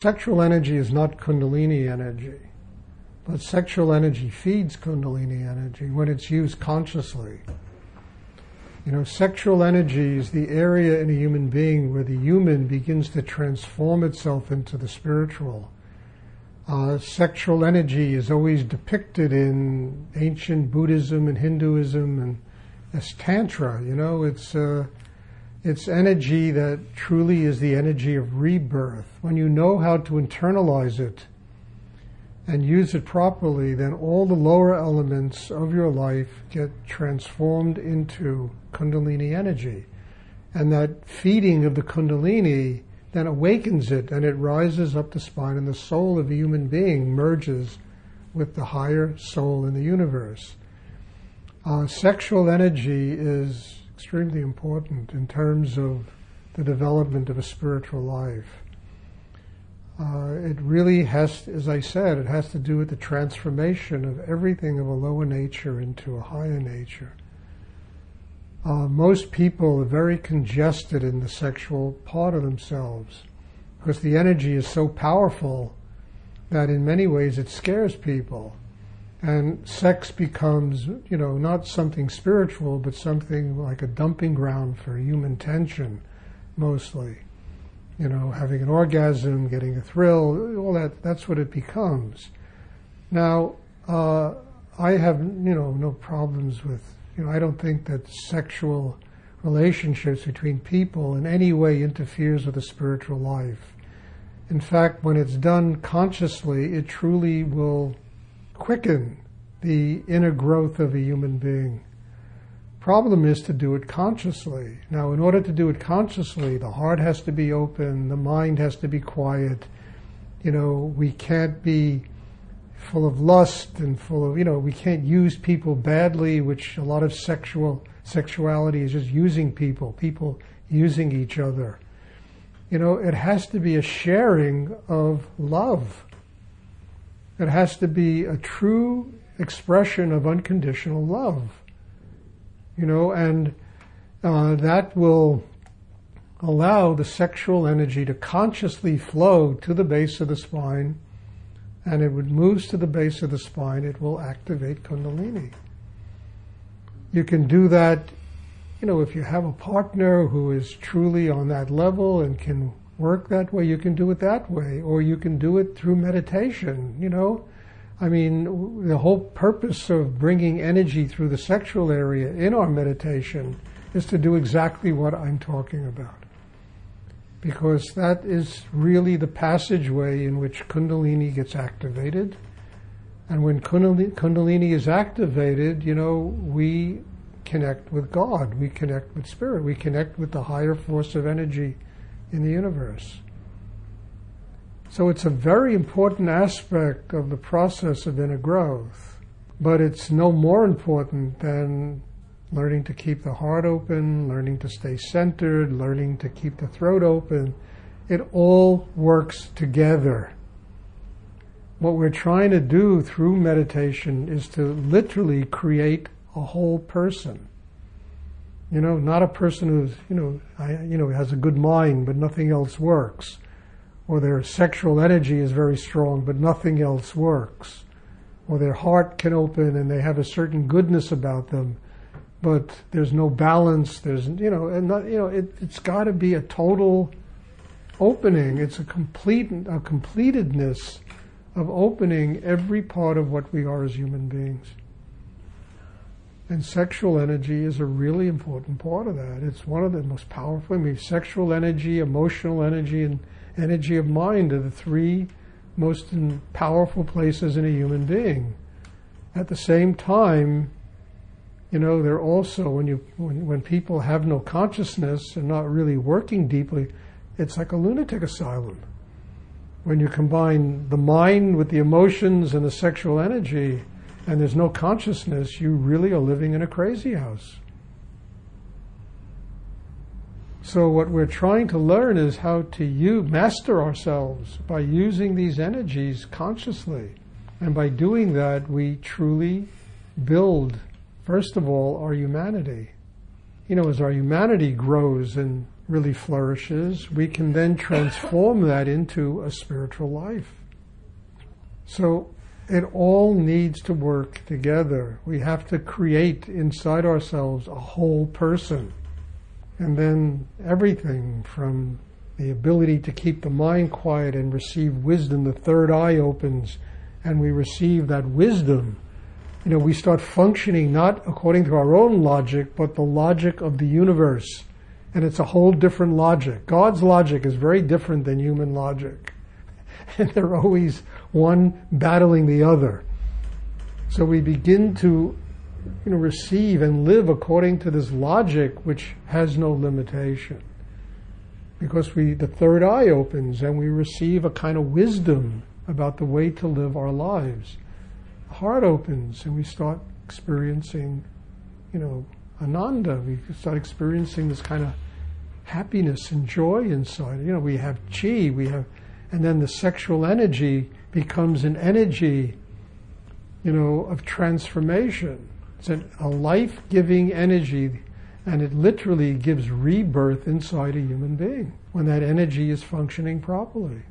Sexual energy is not Kundalini energy, but sexual energy feeds Kundalini energy when it's used consciously. You know, sexual energy is the area in a human being where the human begins to transform itself into the spiritual. Sexual energy is always depicted in ancient Buddhism and Hinduism and as Tantra. You know, it's energy that truly is the energy of rebirth. When you know how to internalize it and use it properly, then all the lower elements of your life get transformed into Kundalini energy. And that feeding of the Kundalini then awakens it, and it rises up the spine, and the soul of a human being merges with the higher soul in the universe. Sexual energy is extremely important in terms of the development of a spiritual life. It really has, as I said, it has to do with the transformation of everything of a lower nature into a higher nature. Most people are very congested in the sexual part of themselves because the energy is so powerful that in many ways it scares people. And sex becomes, you know, not something spiritual, but something like a dumping ground for human tension, mostly. You know, having an orgasm, getting a thrill, all that, that's what it becomes. Now, I have, you know, no problems with, you know, I don't think that sexual relationships between people in any way interferes with the spiritual life. In fact, when it's done consciously, it truly will quicken the inner growth of a human being. Problem is to do it consciously. Now, in order to do it consciously, the heart has to be open, the mind has to be quiet. You know, we can't be full of lust and full of, you know, we can't use people badly, which a lot of sexuality is just using people using each other. You know, it has to be a sharing of love. It has to be a true expression of unconditional love, you know, and that will allow the sexual energy to consciously flow to the base of the spine, and it moves to the base of the spine, it will activate Kundalini. You can do that, you know, if you have a partner who is truly on that level and can work that way, you can do it that way, or you can do it through meditation, you know. I mean, the whole purpose of bringing energy through the sexual area in our meditation is to do exactly what I'm talking about. Because that is really the passageway in which Kundalini gets activated. And when Kundalini is activated, you know, we connect with God, we connect with Spirit, we connect with the higher force of energy in the universe. So it's a very important aspect of the process of inner growth, but it's no more important than learning to keep the heart open, learning to stay centered, learning to keep the throat open. It all works together. What we're trying to do through meditation is to literally create a whole person. You know, not a person who's, has a good mind, but nothing else works. Or their sexual energy is very strong, but nothing else works. Or their heart can open and they have a certain goodness about them, but there's no balance. It's got to be a total opening. It's a completedness of opening every part of what we are as human beings. And sexual energy is a really important part of that. It's one of the most powerful. I mean, sexual energy, emotional energy, and energy of mind are the three most powerful places in a human being. At the same time, you know, they're also, when people have no consciousness and not really working deeply, it's like a lunatic asylum. When you combine the mind with the emotions and the sexual energy, and there's no consciousness, you really are living in a crazy house. So what we're trying to learn is how to master ourselves by using these energies consciously. And by doing that, we truly build, first of all, our humanity. You know, as our humanity grows and really flourishes, we can then transform that into a spiritual life. So it all needs to work together. We have to create inside ourselves a whole person. And then everything from the ability to keep the mind quiet and receive wisdom, the third eye opens and we receive that wisdom. You know, we start functioning not according to our own logic, but the logic of the universe. And it's a whole different logic. God's logic is very different than human logic. And they're always one battling the other. So we begin to, you know, receive and live according to this logic which has no limitation. Because the third eye opens and we receive a kind of wisdom about the way to live our lives. The heart opens and we start experiencing, you know, Ananda. We start experiencing this kind of happiness and joy inside. You know, we have chi, and then the sexual energy becomes an energy, you know, of transformation. It's a life-giving energy, and it literally gives rebirth inside a human being when that energy is functioning properly.